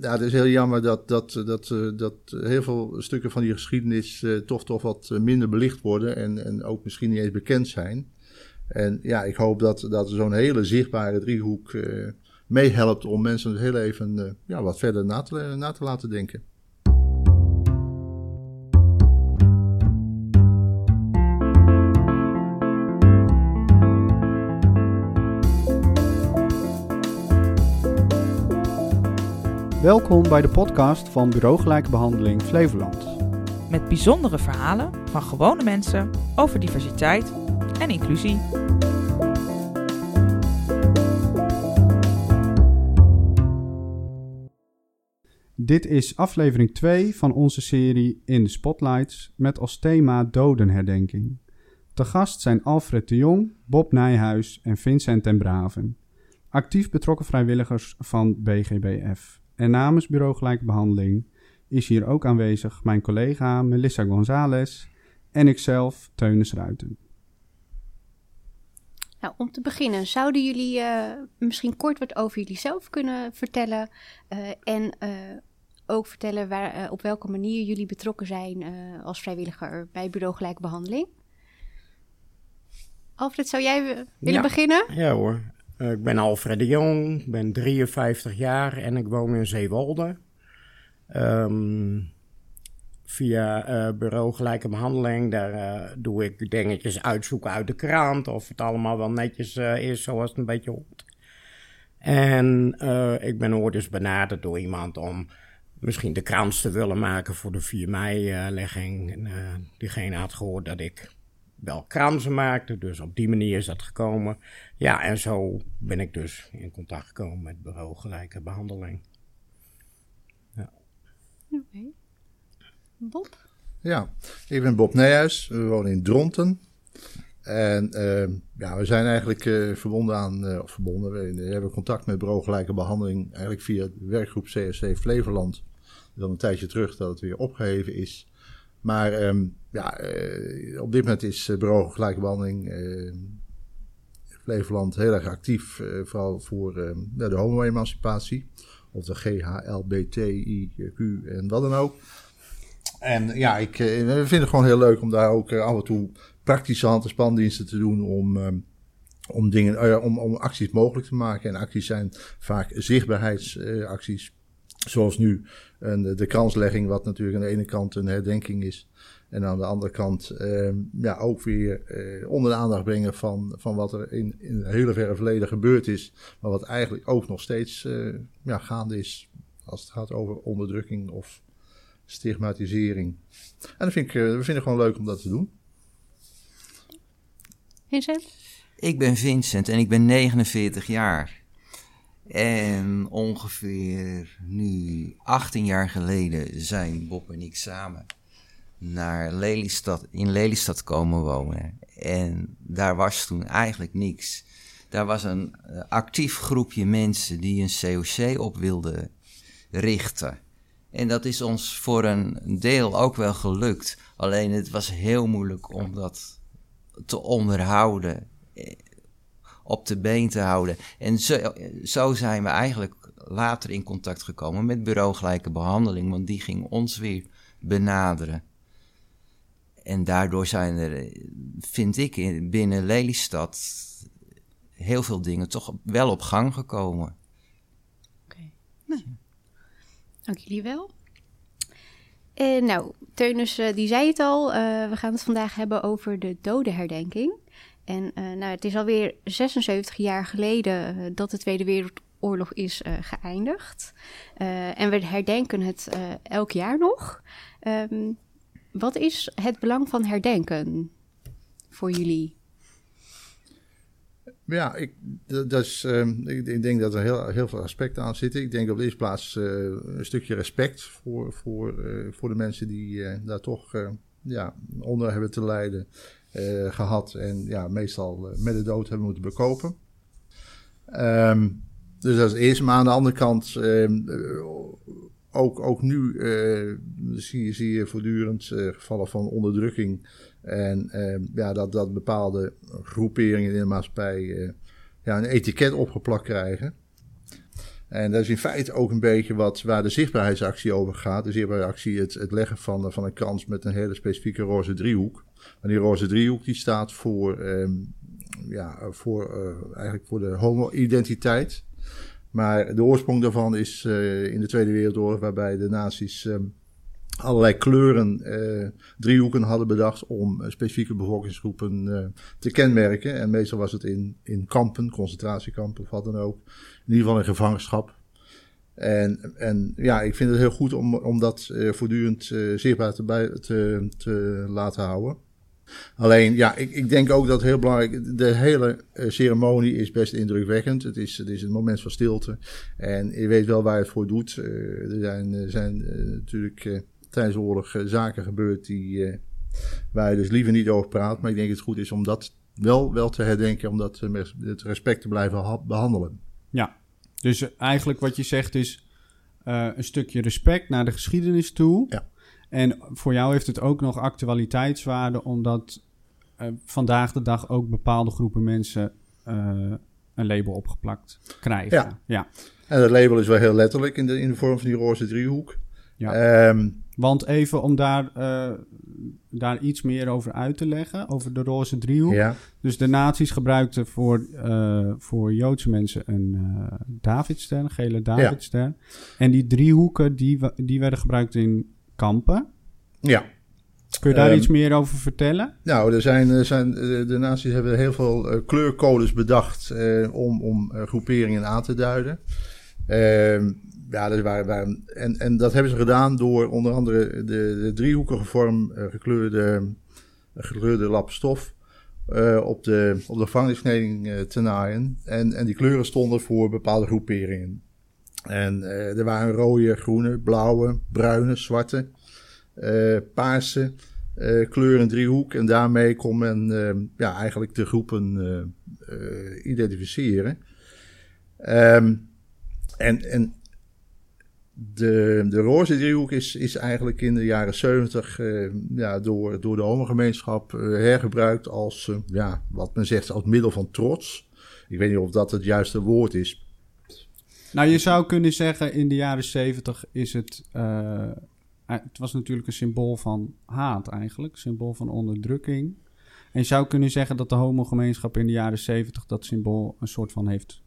Ja, het is heel jammer dat heel veel stukken van die geschiedenis toch wat minder belicht worden en ook misschien niet eens bekend zijn. En ja, ik hoop dat zo'n hele zichtbare driehoek meehelpt om mensen heel even wat verder na te laten denken. Welkom bij de podcast van Bureau Gelijke Behandeling Flevoland. Met bijzondere verhalen van gewone mensen over diversiteit en inclusie. Dit is aflevering 2 van onze serie In de Spotlights met als thema dodenherdenking. Te gast zijn Alfred de Jong, Bob Nijhuis en Vincent ten Braven. Actief betrokken vrijwilligers van BGBF. En namens Bureau Gelijke Behandeling is hier ook aanwezig mijn collega Melissa Gonzales en ikzelf, Teunen Ruiten. Nou, om te beginnen, zouden jullie misschien kort wat over jullie zelf kunnen vertellen en ook vertellen op welke manier jullie betrokken zijn als vrijwilliger bij Bureau Gelijke Behandeling? Alfred, zou jij willen beginnen? Ja hoor. Ik ben Alfred de Jong, ik ben 53 jaar en ik woon in Zeewolde. Via Bureau Gelijke Behandeling, daar doe ik dingetjes uitzoeken uit de krant... of het allemaal wel netjes is zoals het een beetje hoort. En ik ben ooit eens benaderd door iemand om misschien de krant te willen maken... voor de 4 mei-legging. Diegene had gehoord dat ik... wel kransen maakte, dus op die manier is dat gekomen. Ja, en zo ben ik dus in contact gekomen met Bureau Gelijke Behandeling. Ja. Okay. Bob? Ja, ik ben Bob Nijhuis, we wonen in Dronten. En we zijn eigenlijk we hebben contact met Bureau Gelijke Behandeling... eigenlijk via de werkgroep CSC Flevoland. Dan een tijdje terug dat het weer opgeheven is... Maar op dit moment is Bureau Gelijke Behandeling Flevoland heel erg actief. Vooral voor de homo-emancipatie. Of de GHLBTIQ en wat dan ook. En ja, we vinden het gewoon heel leuk om daar ook af en toe praktische hand- en spandiensten te doen. Om acties mogelijk te maken. En acties zijn vaak zichtbaarheidsacties. Zoals nu de kranslegging, wat natuurlijk aan de ene kant een herdenking is. En aan de andere kant ook weer onder de aandacht brengen van wat er in het hele verre verleden gebeurd is. Maar wat eigenlijk ook nog steeds gaande is als het gaat over onderdrukking of stigmatisering. En dat we vinden het gewoon leuk om dat te doen. Vincent? Ik ben Vincent en ik ben 49 jaar. En ongeveer nu 18 jaar geleden zijn Bob en ik samen naar Lelystad komen wonen. En daar was toen eigenlijk niks. Daar was een actief groepje mensen die een COC op wilden richten. En dat is ons voor een deel ook wel gelukt. Alleen het was heel moeilijk om dat te onderhouden... op de been te houden. En zo zijn we eigenlijk later in contact gekomen met Bureau Gelijke Behandeling, want die ging ons weer benaderen. En daardoor zijn er, vind ik, binnen Lelystad heel veel dingen toch wel op gang gekomen. Oké. Nou, dank jullie wel. Teunus, die zei het al, we gaan het vandaag hebben over de dodenherdenking. En het is alweer 76 jaar geleden dat de Tweede Wereldoorlog is geëindigd. En we herdenken het elk jaar nog. Wat is het belang van herdenken voor jullie? Ja, ik denk dat er heel veel aspecten aan zitten. Ik denk op de eerste plaats een stukje respect voor de mensen die daar toch onder hebben te lijden. Gehad en meestal met de dood hebben moeten bekopen. Dus dat is het eerste. Maar aan de andere kant, ook nu zie je voortdurend gevallen van onderdrukking. En dat bepaalde groeperingen in de maatschappij een etiket opgeplakt krijgen. En dat is in feite ook een beetje waar de zichtbaarheidsactie over gaat. De zichtbaarheidsactie, het leggen van een krans met een hele specifieke roze driehoek. En die roze driehoek die staat eigenlijk voor de homo-identiteit. Maar de oorsprong daarvan is in de Tweede Wereldoorlog, waarbij de nazi's allerlei kleuren driehoeken hadden bedacht om specifieke bevolkingsgroepen te kenmerken. En meestal was het in kampen, concentratiekampen of wat dan ook. In ieder geval in gevangenschap. En ik vind het heel goed om dat voortdurend zichtbaar te laten houden. Alleen, ik denk ook dat heel belangrijk, de hele ceremonie is best indrukwekkend. Het is een moment van stilte en je weet wel waar je het voor doet. Er zijn natuurlijk tijdens de oorlog zaken gebeurd waar je dus liever niet over praat. Maar ik denk dat het goed is om dat wel te herdenken, om dat met respect te blijven behandelen. Ja, dus eigenlijk wat je zegt is een stukje respect naar de geschiedenis toe. Ja. En voor jou heeft het ook nog actualiteitswaarde, omdat vandaag de dag ook bepaalde groepen mensen een label opgeplakt krijgen. Ja. En dat label is wel heel letterlijk in de vorm van die roze driehoek. Ja. Want even om daar iets meer over uit te leggen, over de roze driehoek. Ja. Dus de nazi's gebruikten voor Joodse mensen een Davidster, een gele Davidster. Ja. En die driehoeken die werden gebruikt in kampen. Ja. Kun je daar iets meer over vertellen? Nou, de nazi's hebben heel veel kleurcodes bedacht om groeperingen aan te duiden. En dat hebben ze gedaan door onder andere de driehoekige vorm gekleurde lap stof op de gevangeniskleding te naaien. En die kleuren stonden voor bepaalde groeperingen. En er waren rode, groene, blauwe, bruine, zwarte, paarse kleuren driehoek. En daarmee kon men eigenlijk de groepen identificeren. De roze driehoek is eigenlijk in de jaren 70 door de homogemeenschap hergebruikt als wat men zegt als middel van trots. Ik weet niet of dat het juiste woord is. Nou, je zou kunnen zeggen in de jaren 70 is het... het was natuurlijk een symbool van haat eigenlijk. Symbool van onderdrukking. En je zou kunnen zeggen dat de homogemeenschap in de jaren 70 dat symbool een soort van heeft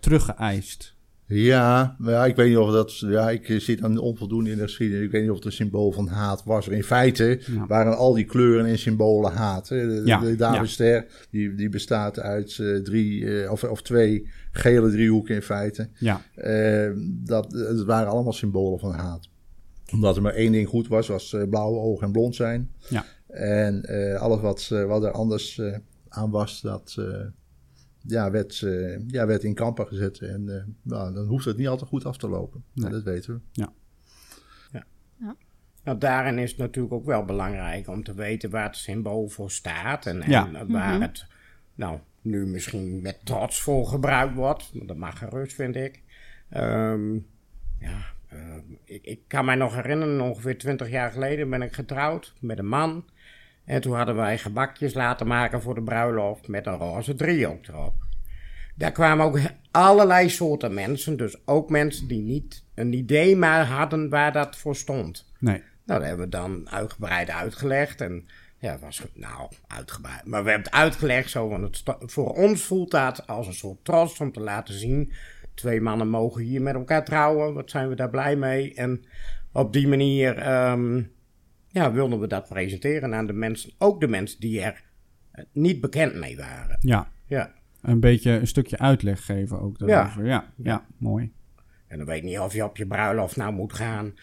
teruggeëist. Ja, maar ik weet niet of dat... Ja, ik zit dan onvoldoende in de geschiedenis. Ik weet niet of het een symbool van haat was. In feite waren al die kleuren en symbolen haat. De Davidster, die bestaat uit twee gele driehoeken in feite. Ja. Dat waren allemaal symbolen van haat. Omdat er maar één ding goed was blauwe ogen en blond zijn. Ja. En alles wat er anders aan was, dat... werd in kampen gezet. En dan hoeft het niet altijd goed af te lopen. Nee. Dat weten we. Ja. Nou, daarin is het natuurlijk ook wel belangrijk om te weten waar het symbool voor staat. En waar het nu misschien met trots voor gebruikt wordt. Dat mag gerust, vind ik. Ik kan mij nog herinneren, ongeveer 20 jaar geleden ben ik getrouwd met een man. En toen hadden wij gebakjes laten maken voor de bruiloft met een roze driehoek erop. Daar kwamen ook allerlei soorten mensen. Dus ook mensen die niet een idee maar hadden waar dat voor stond. Nee. Nou, dat hebben we dan uitgebreid uitgelegd. En ja, was uitgebreid. Maar we hebben het uitgelegd zo, want voor ons voelt dat als een soort trots om te laten zien. 2 mannen mogen hier met elkaar trouwen. Wat zijn we daar blij mee? En op die manier... wilden we dat presenteren aan de mensen, ook de mensen die er niet bekend mee waren. Ja. Een beetje een stukje uitleg geven ook daarover. Ja, mooi. En dan weet ik niet of je op je bruiloft moet gaan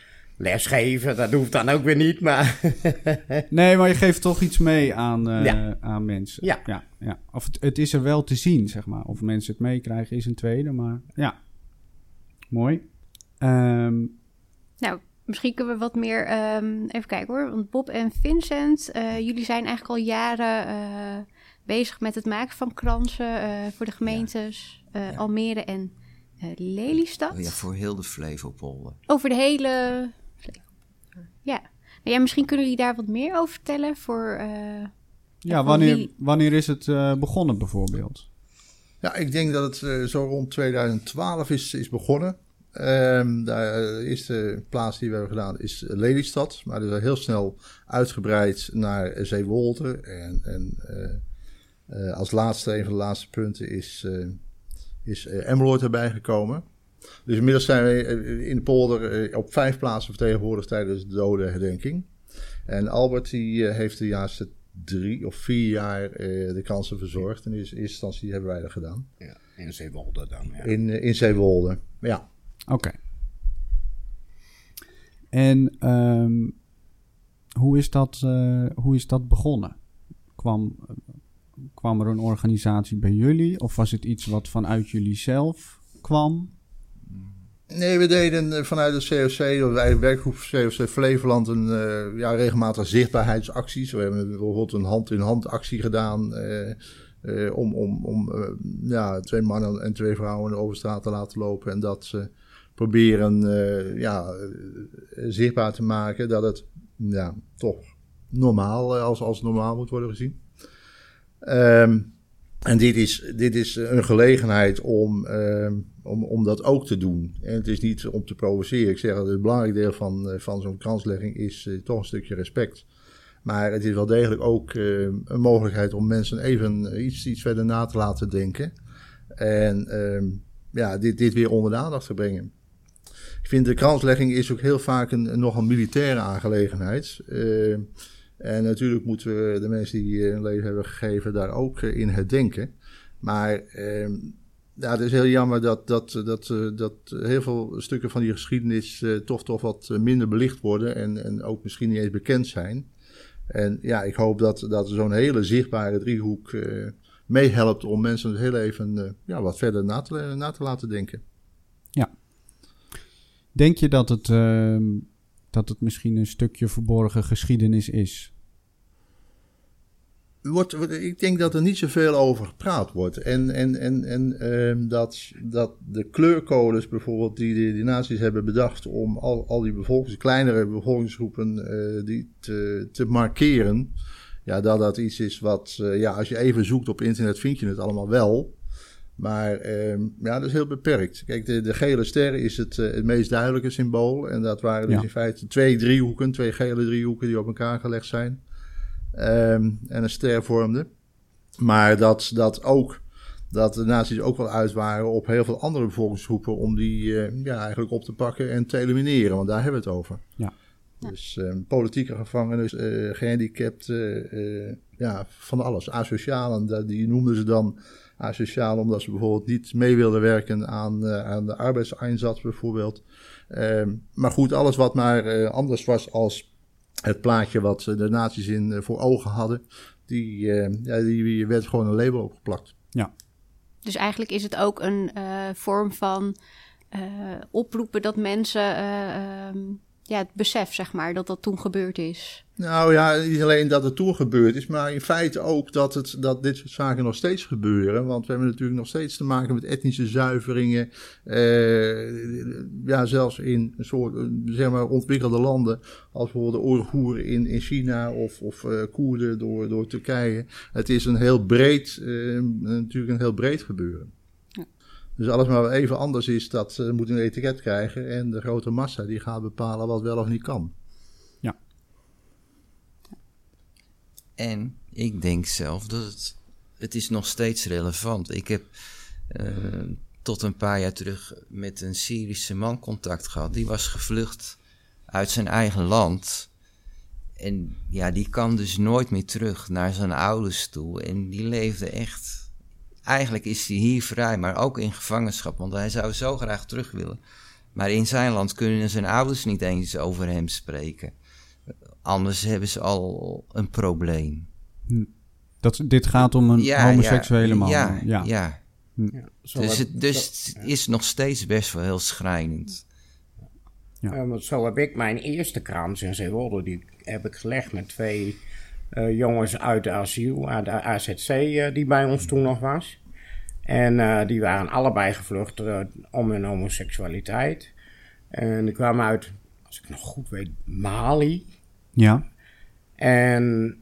lesgeven, dat hoeft dan ook weer niet, maar... Nee, maar je geeft toch iets mee aan mensen. Ja. Of het is er wel te zien, zeg maar. Of mensen het meekrijgen is een tweede, maar ja. Mooi. Misschien kunnen we wat meer, even kijken hoor, want Bob en Vincent, jullie zijn eigenlijk al jaren bezig met het maken van kransen voor de gemeentes Almere en Lelystad. Ja, voor heel de Flevopolder. Over de hele Flevopolder, ja. Nou ja, misschien kunnen jullie daar wat meer over vertellen voor... wanneer is het begonnen bijvoorbeeld? Ja, ik denk dat het zo rond 2012 is begonnen. De eerste plaats die we hebben gedaan is Lelystad. Maar dat is heel snel uitgebreid naar Zeewolde. En als laatste, een van de laatste punten is Emmerloord erbij gekomen. Dus inmiddels zijn we in de polder op 5 plaatsen vertegenwoordigd tijdens de dodenherdenking. En Albert die heeft de laatste 3 of 4 jaar de kansen verzorgd. En in eerste instantie hebben wij dat gedaan. Ja, in Zeewolde dan. Ja. In Zeewolde, ja. Oké. Okay. En hoe is dat begonnen? Kwam er een organisatie bij jullie? Of was het iets wat vanuit jullie zelf kwam? Nee, we deden vanuit de COC, de werkgroep COC Flevoland, regelmatig zichtbaarheidsacties. We hebben bijvoorbeeld een hand-in-hand actie gedaan om 2 mannen en 2 vrouwen over straat te laten lopen. En dat ze proberen zichtbaar te maken dat het toch normaal als normaal moet worden gezien. En dit is een gelegenheid om dat ook te doen. En het is niet om te provoceren. Ik zeg dat het belangrijk deel van zo'n kanslegging is toch een stukje respect. Maar het is wel degelijk ook een mogelijkheid om mensen even iets verder na te laten denken. En dit weer onder de aandacht te brengen. Ik vind de kanslegging is ook heel vaak nogal militaire aangelegenheid. En natuurlijk moeten we de mensen die hun leven hebben gegeven daar ook in herdenken. Maar het is heel jammer dat heel veel stukken van die geschiedenis toch wat minder belicht worden. En ook misschien niet eens bekend zijn. En ja, ik hoop dat zo'n hele zichtbare driehoek meehelpt om mensen heel even wat verder na te laten denken. Ja. Denk je dat het misschien een stukje verborgen geschiedenis is? Ik denk dat er niet zoveel over gepraat wordt. En dat de kleurcodes bijvoorbeeld die de nazi's hebben bedacht om al die kleinere bevolkingsgroepen die te markeren, dat iets is wat, als je even zoekt op internet vind je het allemaal wel. Maar dat is heel beperkt. Kijk, de gele ster is het meest duidelijke symbool. En dat waren dus in feite 2 gele driehoeken die op elkaar gelegd zijn. En een ster vormden. Maar dat de nazi's ook wel uit waren op heel veel andere bevolkingsgroepen om die eigenlijk op te pakken en te elimineren. Want daar hebben we het over. Ja. Dus politieke gevangenen, gehandicapten, van alles. Asocialen, die noemden ze dan asociaal omdat ze bijvoorbeeld niet mee wilden werken aan de arbeidseinsatz bijvoorbeeld. Maar goed, alles wat maar anders was als het plaatje wat de nazi's voor ogen hadden, die werd gewoon een label opgeplakt. Ja. Dus eigenlijk is het ook een vorm van oproepen dat mensen het besef, zeg maar, dat toen gebeurd is. Nou ja, niet alleen dat het toen gebeurd is, maar in feite ook dat dit soort zaken nog steeds gebeuren. Want we hebben natuurlijk nog steeds te maken met etnische zuiveringen. Zelfs in een soort, zeg maar, ontwikkelde landen, als bijvoorbeeld de Oeigoeren in China of Koerden door Turkije. Het is natuurlijk een heel breed gebeuren. Dus alles maar even anders is, dat moet een etiket krijgen. En de grote massa die gaat bepalen wat wel of niet kan. Ja. En ik denk zelf dat het is nog steeds relevant. Ik heb tot een paar jaar terug met een Syrische man contact gehad. Die was gevlucht uit zijn eigen land. En ja, die kwam dus nooit meer terug naar zijn ouders toe. En die leefde echt... Eigenlijk is hij hier vrij, maar ook in gevangenschap. Want hij zou zo graag terug willen. Maar in zijn land kunnen zijn ouders niet eens over hem spreken. Anders hebben ze al een probleem. Dit gaat om een homoseksuele man. Ja. Dus het is nog steeds best wel heel schrijnend. Ja. Zo heb ik mijn eerste krans in Zeewolde. Die heb ik gelegd met 2... jongens uit de asiel, de AZC die bij ons toen nog was. En die waren allebei gevlucht om hun homoseksualiteit. En die kwamen uit, als ik nog goed weet, Mali. Ja. En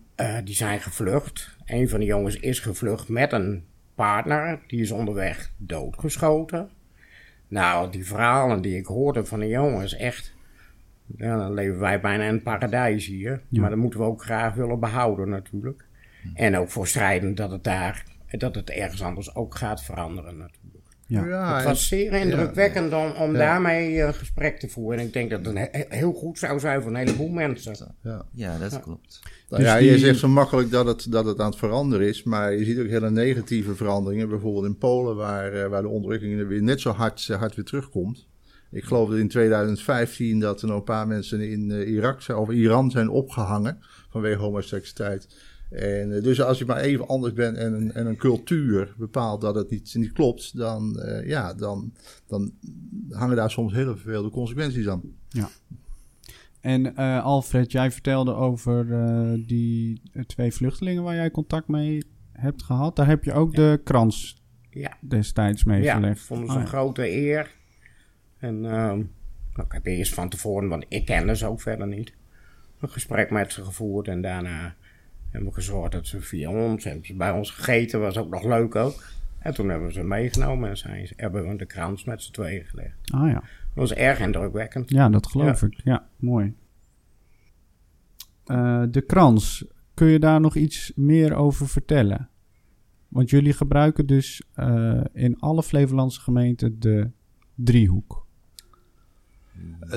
die zijn gevlucht. Een van de jongens is gevlucht met een partner, die is onderweg doodgeschoten. Nou, die verhalen die ik hoorde van de jongens, echt... Ja, dan leven wij bijna in het paradijs hier. Ja. Maar dat moeten we ook graag willen behouden natuurlijk. Ja. En ook voor strijden dat het ergens anders ook gaat veranderen natuurlijk. Ja. Ja, het was zeer indrukwekkend om daarmee een gesprek te voeren. En ik denk dat het heel goed zou zijn voor een heleboel mensen. Ja, ja, dat klopt. Dus ja, je zegt zo makkelijk dat het aan het veranderen is. Maar je ziet ook hele negatieve veranderingen. Bijvoorbeeld in Polen, waar de onderdrukking weer net zo hard weer terugkomt. Ik geloof dat in 2015 dat er nog een paar mensen in Irak of Iran zijn opgehangen vanwege homoseksualiteit. En dus als je maar even anders bent en een cultuur bepaalt dat het niet klopt, dan hangen daar soms hele vervelende consequenties aan. Ja. En Alfred, jij vertelde over die twee vluchtelingen waar jij contact mee hebt gehad. Daar heb je ook de krans destijds mee gelegd. Ja, vonden ze een grote eer. En ik heb eerst van tevoren, want ik kende ze ook verder niet, een gesprek met ze gevoerd. En daarna hebben we gezorgd dat ze via ons, hebben ze bij ons gegeten, was ook nog leuk ook. En toen hebben we ze meegenomen en hebben we de krans met z'n tweeën gelegd. Ah ja. Dat was erg indrukwekkend. Ja, dat geloof ik. Ja, mooi. De krans, kun je daar nog iets meer over vertellen? Want jullie gebruiken dus in alle Flevolandse gemeenten de driehoek.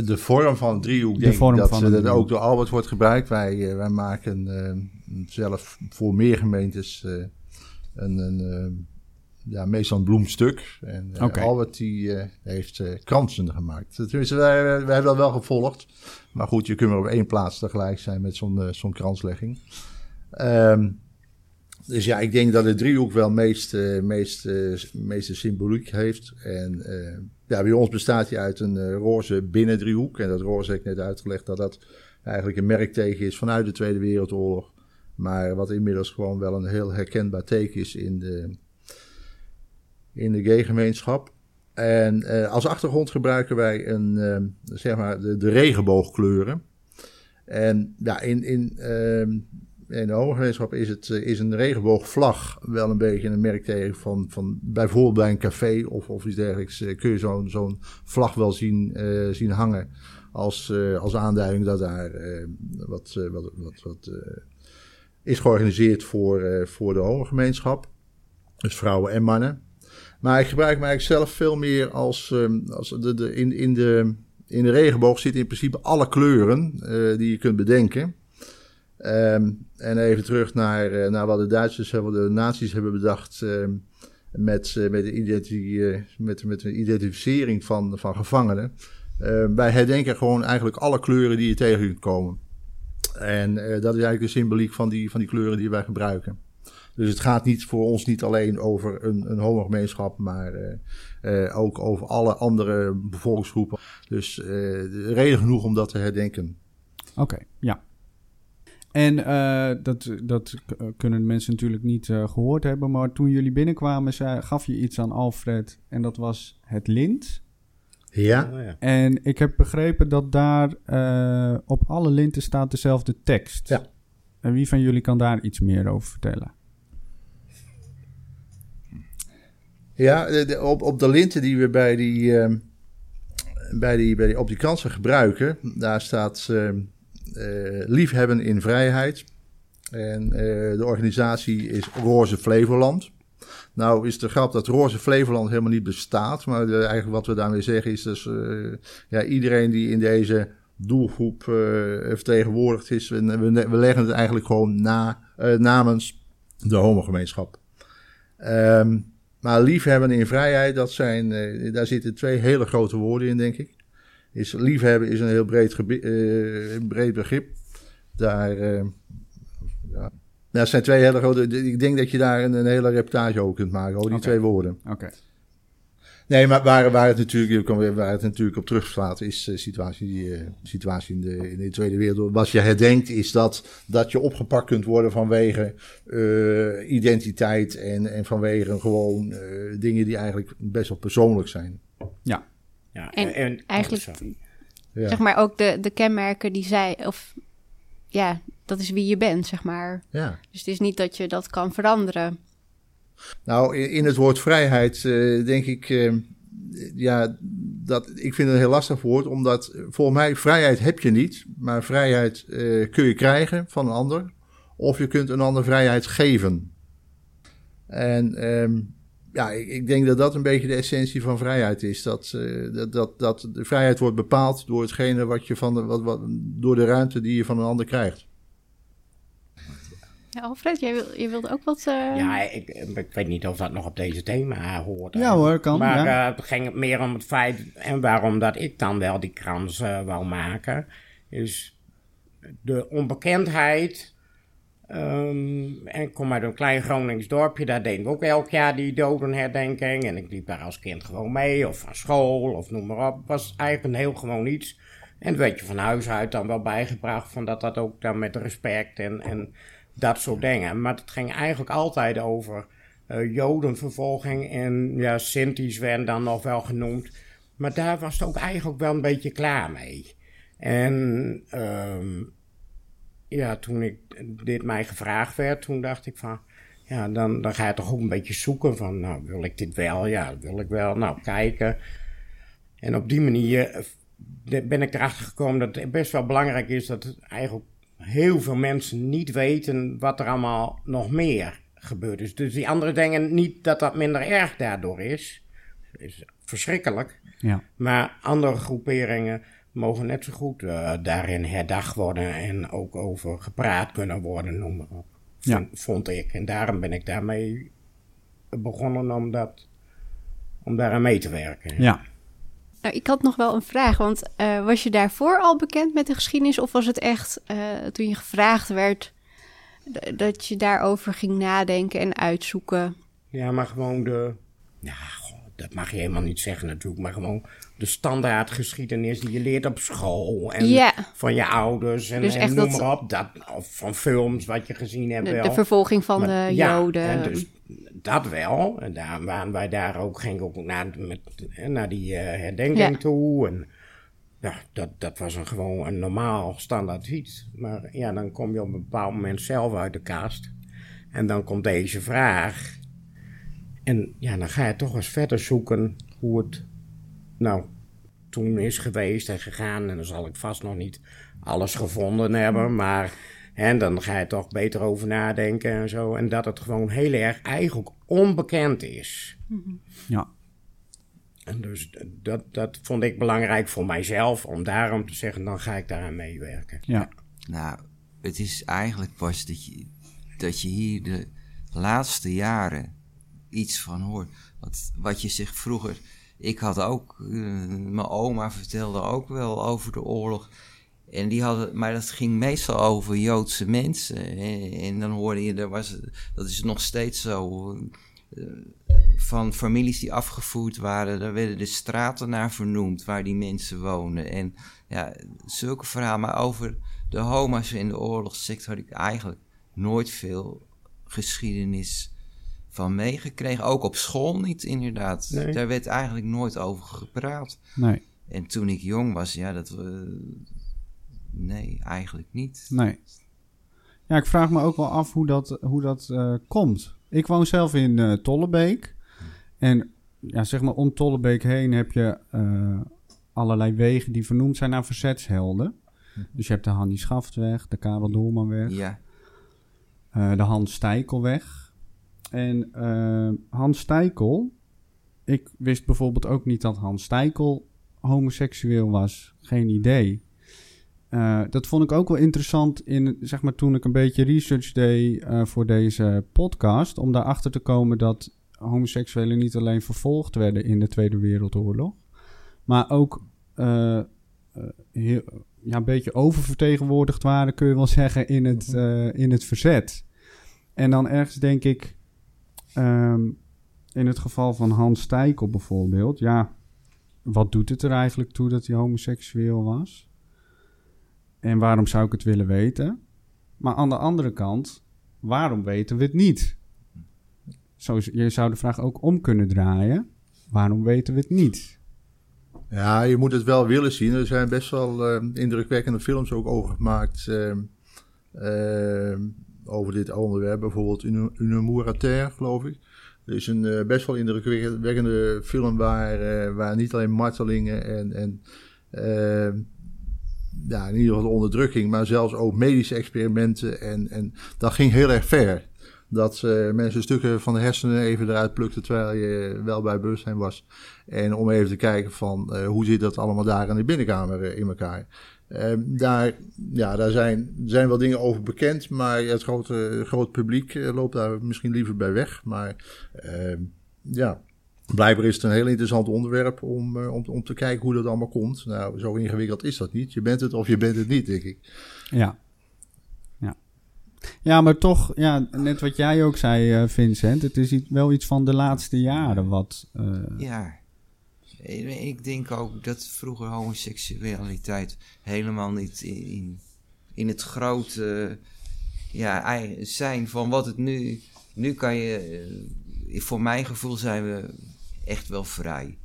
De vorm van een driehoek, denk ik dat dat ook door Albert wordt gebruikt. Wij maken zelf voor meer gemeentes meestal een bloemstuk. En Albert die heeft kransen gemaakt. Tenminste, wij hebben dat wel gevolgd. Maar goed, je kunt maar op één plaats tegelijk zijn met zo'n kranslegging. Dus ja, ik denk dat de driehoek wel meeste symboliek heeft. En bij ons bestaat die uit een roze binnendriehoek. En dat roze heb ik net uitgelegd dat eigenlijk een merkteken is vanuit de Tweede Wereldoorlog. Maar wat inmiddels gewoon wel een heel herkenbaar teken is in de gay-gemeenschap. En als achtergrond gebruiken wij de regenboogkleuren. En ja, in de homogemeenschap is een regenboogvlag wel een beetje een merkteken van bijvoorbeeld bij een café of iets dergelijks. Kun je zo'n vlag wel zien hangen als aanduiding dat daar wat is georganiseerd voor de homogemeenschap. Dus vrouwen en mannen. Maar ik gebruik me eigenlijk zelf veel meer als in de regenboog zitten in principe alle kleuren die je kunt bedenken. En even terug naar wat de Duitsers hebben, de nazi's hebben bedacht met de identificering van gevangenen. Wij herdenken gewoon eigenlijk alle kleuren die je tegen kunt komen. En dat is eigenlijk de symboliek van die kleuren die wij gebruiken. Dus het gaat voor ons niet alleen over een homogemeenschap, maar ook over alle andere bevolkingsgroepen. Dus reden genoeg om dat te herdenken. Oké, ja. En dat kunnen mensen natuurlijk niet gehoord hebben, maar toen jullie binnenkwamen gaf je iets aan Alfred en dat was het lint. Ja. Oh, ja. En ik heb begrepen dat daar op alle linten staat dezelfde tekst. Ja. En wie van jullie kan daar iets meer over vertellen? Ja, op de linten die we bij die op die kransen gebruiken, daar staat... liefhebben in vrijheid. En de organisatie is Roze Flevoland. Nou is de grap dat Roze Flevoland helemaal niet bestaat. Maar eigenlijk wat we daarmee zeggen is dus... iedereen die in deze doelgroep vertegenwoordigd is... We leggen het eigenlijk gewoon namens de homogemeenschap. Maar liefhebben in vrijheid, dat zijn... daar zitten twee hele grote woorden in, denk ik. Liefhebben is een heel breed begrip. Daar zijn twee hele grote... Ik denk dat je daar een hele reportage over kunt maken. Die twee woorden. Okay. Nee, maar waar het natuurlijk op terugslaat... is de situatie in de Tweede Wereldoorlog. Wat je herdenkt is dat je opgepakt kunt worden... vanwege identiteit en vanwege gewoon dingen... die eigenlijk best wel persoonlijk zijn. Ja. Ja, en eigenlijk, zeg maar, ook de kenmerken die zij, of ja, dat is wie je bent, zeg maar. Ja. Dus het is niet dat je dat kan veranderen. Nou, in het woord vrijheid denk ik... Ik vind het een heel lastig woord, omdat volgens mij vrijheid heb je niet, maar vrijheid kun je krijgen van een ander, of je kunt een ander vrijheid geven. En ik denk dat dat een beetje de essentie van vrijheid is, dat de vrijheid wordt bepaald door hetgene wat je door de ruimte die je van een ander krijgt. Ja, Alfred, je wilde ook wat... Ja, ik weet niet of dat nog op deze thema hoort. Ja hoor, kan. Maar ja. Het ging meer om het feit en waarom dat ik dan wel die krans wou maken. Is de onbekendheid. En ik kom uit een klein Groningsdorpje, daar deden we ook elk jaar die dodenherdenking. En ik liep daar als kind gewoon mee, of van school, of noem maar op. Het was eigenlijk een heel gewoon iets. En dat werd je van huis uit dan wel bijgebracht, van dat ook dan met respect en dat soort dingen. Maar het ging eigenlijk altijd over jodenvervolging en ja, Sinti's werden dan nog wel genoemd. Maar daar was het ook eigenlijk wel een beetje klaar mee. En toen dit mij gevraagd werd, toen dacht ik van... Ja, dan ga je toch ook een beetje zoeken van, nou, wil ik dit wel? Ja, dat wil ik wel. Nou, kijken. En op die manier ben ik erachter gekomen dat het best wel belangrijk is dat het eigenlijk... heel veel mensen niet weten wat er allemaal nog meer gebeurd is. Dus die anderen denken niet dat dat minder erg daardoor is. Dat is verschrikkelijk. Ja. Maar andere groeperingen mogen net zo goed daarin herdacht worden... en ook over gepraat kunnen worden, noem maar op. Ja. Vond ik. En daarom ben ik daarmee begonnen om daar aan mee te werken. Ja. Nou, ik had nog wel een vraag, want was je daarvoor al bekend met de geschiedenis... of was het echt, toen je gevraagd werd, dat je daarover ging nadenken en uitzoeken? Ja, maar gewoon dat mag je helemaal niet zeggen natuurlijk... maar gewoon de standaardgeschiedenis die je leert op school... en van je ouders en, dus en noem maar op, of van films wat je gezien hebt wel. De vervolging van de Joden... Ja, dus, dat wel. En daar waren wij daar ook, ging ook naar die herdenking toe. En ja, dat was gewoon een normaal standaard iets. Maar ja, dan kom je op een bepaald moment zelf uit de kast. En dan komt deze vraag. En ja, dan ga je toch eens verder zoeken hoe het nou toen is geweest en gegaan. En dan zal ik vast nog niet alles gevonden hebben, maar... En dan ga je toch beter over nadenken en zo. En dat het gewoon heel erg eigenlijk onbekend is. Mm-hmm. Ja. En dus dat vond ik belangrijk voor mijzelf. Om daarom te zeggen, dan ga ik daaraan meewerken. Ja. Nou, het is eigenlijk pas dat je hier de laatste jaren iets van hoort. Wat je zegt vroeger... Ik had ook... mijn oma vertelde ook wel over de oorlog... En die hadden, maar dat ging meestal over Joodse mensen. En dan hoorde je, dat is nog steeds zo, van families die afgevoerd waren. Daar werden de straten naar vernoemd waar die mensen wonen. En ja, zulke verhalen. Maar over de homo's in de oorlogssector had ik eigenlijk nooit veel geschiedenis van meegekregen. Ook op school niet, inderdaad. Nee. Daar werd eigenlijk nooit over gepraat. Nee. En toen ik jong was, nee, eigenlijk niet. Nee. Ja, ik vraag me ook wel af hoe dat komt. Ik woon zelf in Tollebeek. En ja, zeg maar om Tollebeek heen heb je allerlei wegen die vernoemd zijn naar verzetshelden. Mm-hmm. Dus je hebt de Hannie Schaftweg, de Karel Doormanweg. Ja. De Hans Stijkelweg. En Hans Stijkel... Ik wist bijvoorbeeld ook niet dat Hans Stijkel homoseksueel was. Geen idee. Dat vond ik ook wel interessant in, zeg maar, toen ik een beetje research deed voor deze podcast. Om daarachter te komen dat homoseksuelen niet alleen vervolgd werden in de Tweede Wereldoorlog. Maar ook een beetje oververtegenwoordigd waren, kun je wel zeggen, in het verzet. En dan ergens denk ik, in het geval van Hans Stijkel bijvoorbeeld. Ja, wat doet het er eigenlijk toe dat hij homoseksueel was? En waarom zou ik het willen weten? Maar aan de andere kant, waarom weten we het niet? Zo, je zou de vraag ook om kunnen draaien. Waarom weten we het niet? Ja, je moet het wel willen zien. Er zijn best wel indrukwekkende films ook over gemaakt. Over dit onderwerp. Bijvoorbeeld Unumurater, geloof ik. Dus een best wel indrukwekkende film waar niet alleen martelingen en in ieder geval onderdrukking, maar zelfs ook medische experimenten. En dat ging heel erg ver. Dat mensen stukken van de hersenen even eruit plukten terwijl je wel bij bewustzijn was. En om even te kijken van hoe zit dat allemaal daar in de binnenkamer in elkaar. Daar zijn wel dingen over bekend, maar het grote publiek loopt daar misschien liever bij weg. Maar blijkbaar is het een heel interessant onderwerp om te kijken hoe dat allemaal komt. Nou, zo ingewikkeld is dat niet. Je bent het of je bent het niet, denk ik. Ja. Ja, maar toch, ja, net wat jij ook zei, Vincent, het is wel iets van de laatste jaren wat... Ja, ik denk ook dat vroeger homoseksualiteit helemaal niet in het grote zijn van wat het nu... Nu kan je, voor mijn gevoel zijn we echt wel vrij.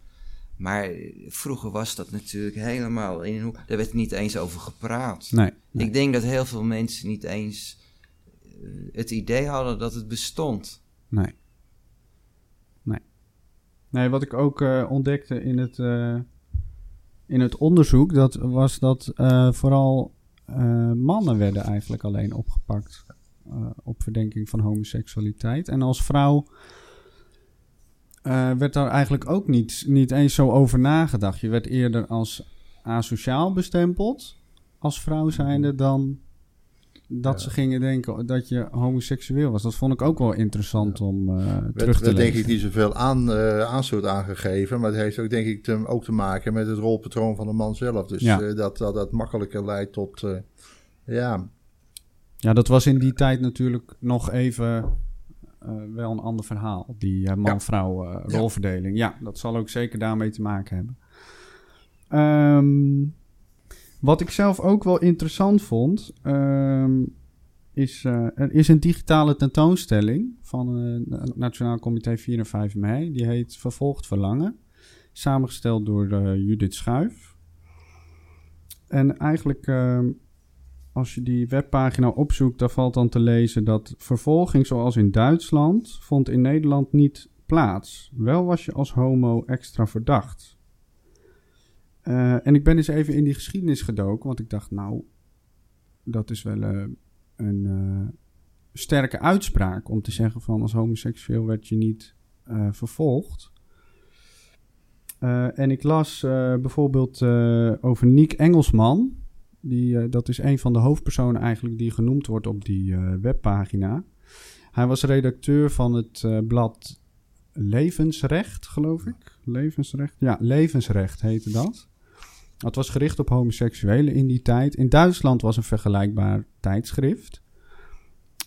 Maar vroeger was dat natuurlijk helemaal in een hoek. Daar werd niet eens over gepraat. Nee. Ik denk dat heel veel mensen niet eens... het idee hadden dat het bestond. Nee, wat ik ook ontdekte in het onderzoek... dat was dat vooral mannen werden eigenlijk alleen opgepakt... op verdenking van homoseksualiteit. En als vrouw werd daar eigenlijk ook niet eens zo over nagedacht. Je werd eerder als asociaal bestempeld... als vrouw zijnde dan... dat ze gingen denken dat je homoseksueel was. Dat vond ik ook wel interessant om terug te lezen. Denk ik niet zoveel aanstoot aangegeven... maar het heeft ook denk ik ook te maken met het rolpatroon van de man zelf. Dus dat makkelijker leidt tot... Ja, dat was in die tijd natuurlijk nog even wel een ander verhaal. Die man-vrouw rolverdeling. Ja, dat zal ook zeker daarmee te maken hebben. Wat ik zelf ook wel interessant vond, er is een digitale tentoonstelling van het Nationaal Comité 4 en 5 mei. Die heet Vervolgd Verlangen, samengesteld door Judith Schuif. En eigenlijk, als je die webpagina opzoekt, daar valt dan te lezen dat vervolging zoals in Duitsland vond in Nederland niet plaats. Wel was je als homo extra verdacht. En ik ben eens even in die geschiedenis gedoken, want ik dacht, nou, dat is wel een sterke uitspraak om te zeggen van als homoseksueel werd je niet vervolgd. En ik las bijvoorbeeld over Niek Engelsman, dat is een van de hoofdpersonen eigenlijk die genoemd wordt op die webpagina. Hij was redacteur van het blad Levensrecht, geloof ik. Levensrecht? Ja, Levensrecht heette dat. Dat was gericht op homoseksuelen in die tijd. In Duitsland was een vergelijkbaar tijdschrift.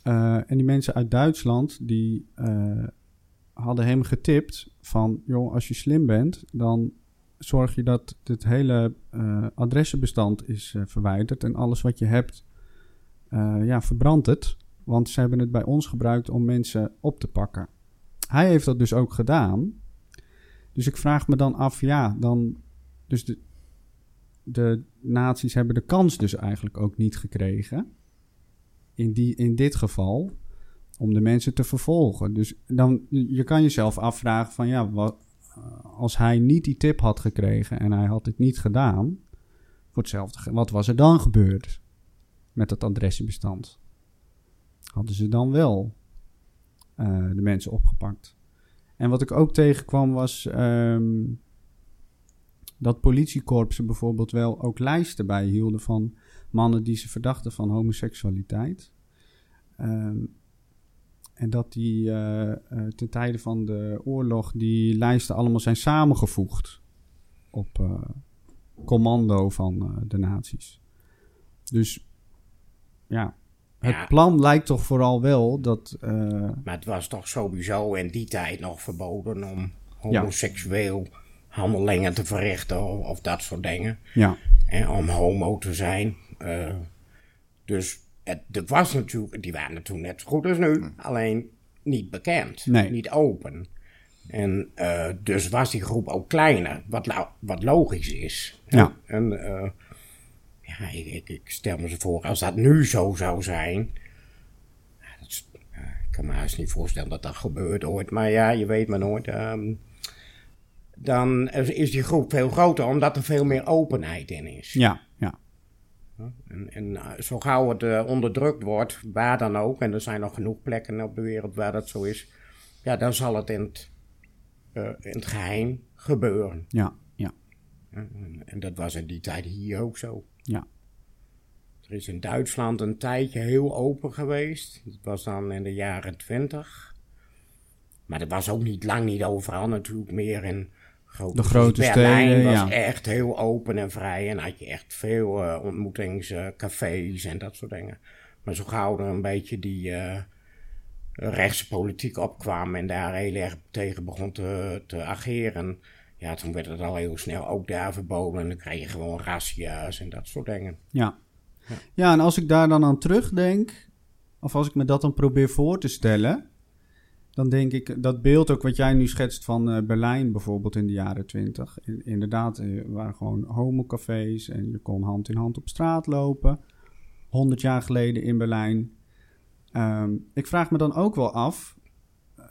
En die mensen uit Duitsland, die hadden hem getipt van... joh, als je slim bent, dan zorg je dat het hele adressenbestand is verwijderd... en alles wat je hebt, verbrand het. Want ze hebben het bij ons gebruikt om mensen op te pakken. Hij heeft dat dus ook gedaan... Dus ik vraag me dan af, dus de nazi's hebben de kans dus eigenlijk ook niet gekregen, in dit geval, om de mensen te vervolgen. Dus dan, je kan jezelf afvragen van, als hij niet die tip had gekregen en hij had het niet gedaan, voor hetzelfde, wat was er dan gebeurd met dat adressenbestand? Hadden ze dan wel de mensen opgepakt? En wat ik ook tegenkwam was dat politiekorpsen bijvoorbeeld wel ook lijsten bijhielden van mannen die ze verdachten van homoseksualiteit. En dat die ten tijde van de oorlog die lijsten allemaal zijn samengevoegd op commando van de nazi's. Dus ja... Het plan lijkt toch vooral wel dat... Maar het was toch sowieso in die tijd nog verboden om homoseksueel handelingen te verrichten of dat soort dingen. Ja. En om homo te zijn. Dus het was natuurlijk, die waren toen net zo goed als nu, alleen niet bekend, niet open. En dus was die groep ook kleiner, wat logisch is. Ja. En... ja, ik stel me voor, als dat nu zo zou zijn... Ja, ik kan me haast niet voorstellen dat dat gebeurt ooit. Maar ja, je weet maar nooit. Dan is die groep veel groter, omdat er veel meer openheid in is. Ja, ja. En zo gauw het onderdrukt wordt, waar dan ook, en er zijn nog genoeg plekken op de wereld waar dat zo is, ja, dan zal het in het geheim gebeuren. Ja, ja. En dat was in die tijd hier ook zo. Ja. Er is in Duitsland een tijdje heel open geweest. Dat was dan in de jaren 20. Maar dat was ook niet overal natuurlijk, meer in grote Berlijn was echt heel open en vrij. En had je echt veel ontmoetingscafés en dat soort dingen. Maar zo gauw er een beetje die rechtse politiek opkwam en daar heel erg tegen begon te ageren. Ja, toen werd het al heel snel ook daar verboden. En dan kreeg je gewoon razzia's en dat soort dingen. Ja. Ja. Ja, en als ik daar dan aan terugdenk, of als ik me dat dan probeer voor te stellen, dan denk ik, dat beeld ook wat jij nu schetst van Berlijn bijvoorbeeld in de jaren 20. Inderdaad, er waren gewoon homocafés en je kon hand in hand op straat lopen. 100 jaar geleden in Berlijn. Ik vraag me dan ook wel af,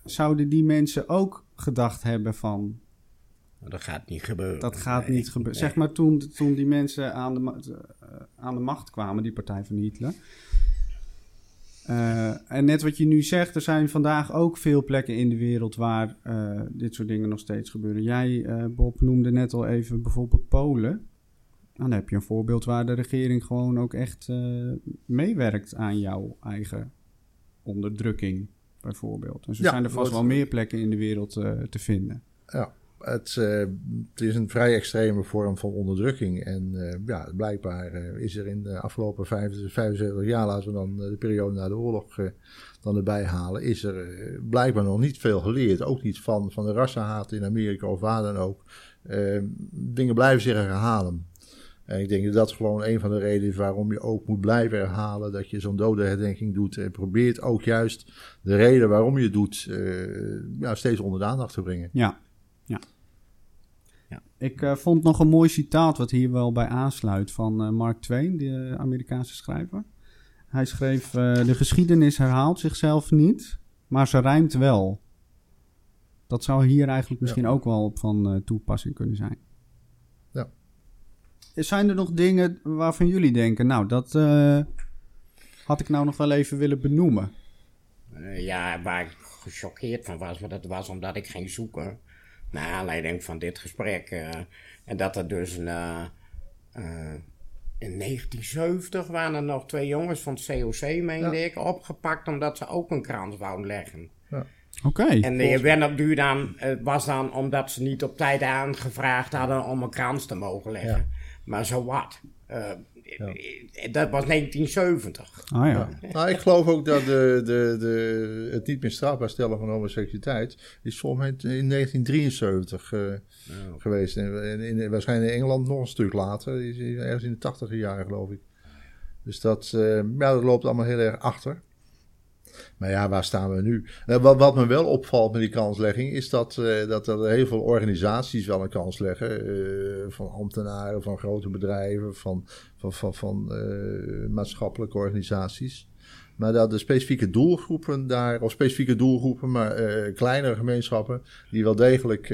zouden die mensen ook gedacht hebben van, dat gaat niet gebeuren. Dat gaat niet gebeuren. Nee. Zeg maar toen die mensen aan de macht kwamen, die partij van Hitler. En net wat je nu zegt, er zijn vandaag ook veel plekken in de wereld waar dit soort dingen nog steeds gebeuren. Jij, Bob, noemde net al even bijvoorbeeld Polen. Dan heb je een voorbeeld waar de regering gewoon ook echt meewerkt aan jouw eigen onderdrukking, bijvoorbeeld. En zo zijn er vast wel meer plekken in de wereld te vinden. Ja. Het is een vrij extreme vorm van onderdrukking. En blijkbaar is er in de afgelopen 75 jaar, laten we dan de periode na de oorlog dan erbij halen, is er blijkbaar nog niet veel geleerd. Ook niet van de rassenhaat in Amerika of waar dan ook. Dingen blijven zich herhalen. En ik denk dat dat gewoon een van de redenen is waarom je ook moet blijven herhalen, dat je zo'n dodenherdenking doet en probeert ook juist de reden waarom je het doet steeds onder de aandacht te brengen. Ja. Ja. Ja. Ik vond nog een mooi citaat wat hier wel bij aansluit van Mark Twain, de Amerikaanse schrijver. Hij schreef, de geschiedenis herhaalt zichzelf niet, maar ze rijmt wel. Dat zou hier eigenlijk misschien ook wel van toepassing kunnen zijn. Ja. Zijn er nog dingen waarvan jullie denken, nou dat had ik nou nog wel even willen benoemen? Ja, waar ik gechoqueerd van was, maar dat was omdat ik ging zoeken naar aanleiding van dit gesprek. En dat er dus in 1970 waren er nog 2 jongens van het COC, meende ik, opgepakt omdat ze ook een krans wouden leggen. Ja. Okay. En je werd op duur dan, was dan omdat ze niet op tijd aangevraagd hadden om een krans te mogen leggen. Ja. Maar zo wat. Dat was 1970. Ah, ja. Ja. Nou, ik geloof ook dat het niet meer strafbaar stellen van homoseksualiteit is volgens mij in 1973 geweest. En waarschijnlijk in Engeland nog een stuk later, ergens in de 80e jaren geloof ik. Dus dat loopt allemaal heel erg achter. Maar ja, waar staan we nu? Wat me wel opvalt met die kanslegging is dat er heel veel organisaties wel een kans leggen. Van ambtenaren, van grote bedrijven, van maatschappelijke organisaties. Maar dat de specifieke doelgroepen maar kleinere gemeenschappen, die wel degelijk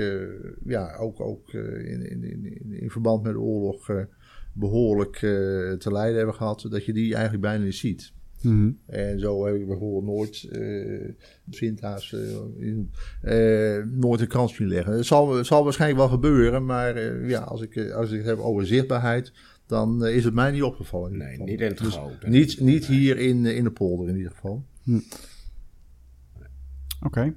in verband met de oorlog behoorlijk te lijden hebben gehad, dat je die eigenlijk bijna niet ziet. Mm-hmm. En zo heb ik bijvoorbeeld nooit Sinta's nooit een krans zien leggen. Het zal waarschijnlijk wel gebeuren, maar als ik het heb over zichtbaarheid, dan is het mij niet opgevallen. Nee, niet in het groot. Dus niet hier in de polder in ieder geval. Hm. Oké.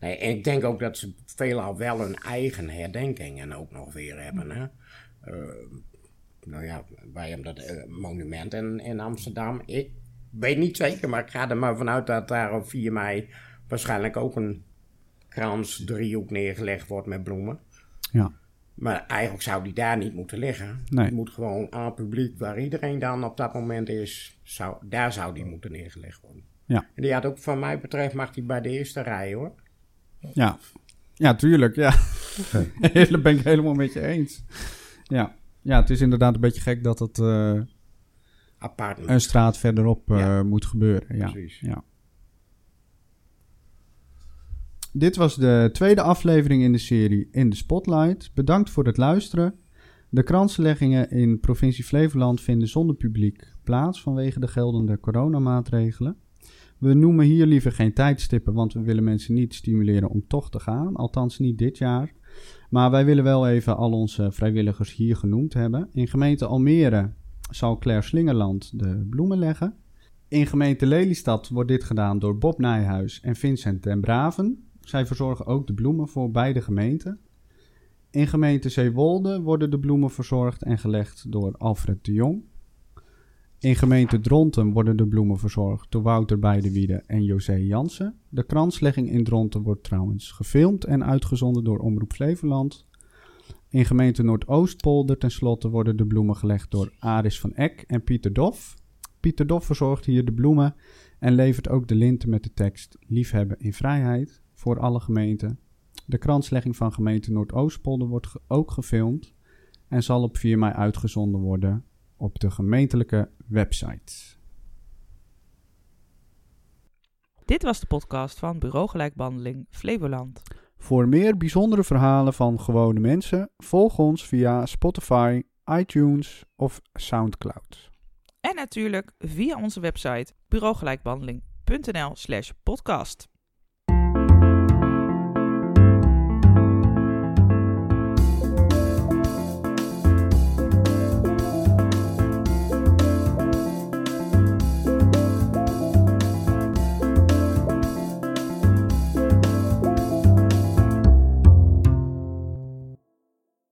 Nee, en ik denk ook dat ze veelal wel hun eigen herdenkingen ook nog weer hebben, hè. Wij hebben dat monument in Amsterdam. Ik weet niet zeker, maar ik ga er maar vanuit dat daar op 4 mei waarschijnlijk ook een kransdriehoek neergelegd wordt met bloemen. Ja. Maar eigenlijk zou die daar niet moeten liggen. Nee. Die moet gewoon aan het publiek waar iedereen dan op dat moment is, daar zou die moeten neergelegd worden. Ja. En die had ook, van mij betreft, mag die bij de eerste rij, hoor. Ja, ja, tuurlijk, ja. Dat ben ik helemaal met je eens. Ja. Ja, het is inderdaad een beetje gek dat het apart een straat verderop moet gebeuren. Ja, precies. Ja. Dit was de tweede aflevering in de serie In de Spotlight. Bedankt voor het luisteren. De kransleggingen in provincie Flevoland vinden zonder publiek plaats vanwege de geldende coronamaatregelen. We noemen hier liever geen tijdstippen, want we willen mensen niet stimuleren om toch te gaan. Althans niet dit jaar. Maar wij willen wel even al onze vrijwilligers hier genoemd hebben. In gemeente Almere zal Claire Slingerland de bloemen leggen. In gemeente Lelystad wordt dit gedaan door Bob Nijhuis en Vincent ten Braven. Zij verzorgen ook de bloemen voor beide gemeenten. In gemeente Zeewolde worden de bloemen verzorgd en gelegd door Alfred de Jong. In gemeente Dronten worden de bloemen verzorgd door Wouter Beidewiede en José Jansen. De kranslegging in Dronten wordt trouwens gefilmd en uitgezonden door Omroep Flevoland. In gemeente Noordoostpolder tenslotte worden de bloemen gelegd door Aris van Eck en Pieter Dof. Pieter Dof verzorgt hier de bloemen en levert ook de linten met de tekst Liefhebben in Vrijheid voor alle gemeenten. De kranslegging van gemeente Noordoostpolder wordt ook gefilmd en zal op 4 mei uitgezonden worden op de gemeentelijke website. Dit was de podcast van Bureau Gelijke Behandeling Flevoland. Voor meer bijzondere verhalen van gewone mensen, volg ons via Spotify, iTunes of Soundcloud. En natuurlijk via onze website bureaugelijkbehandeling.nl/podcast.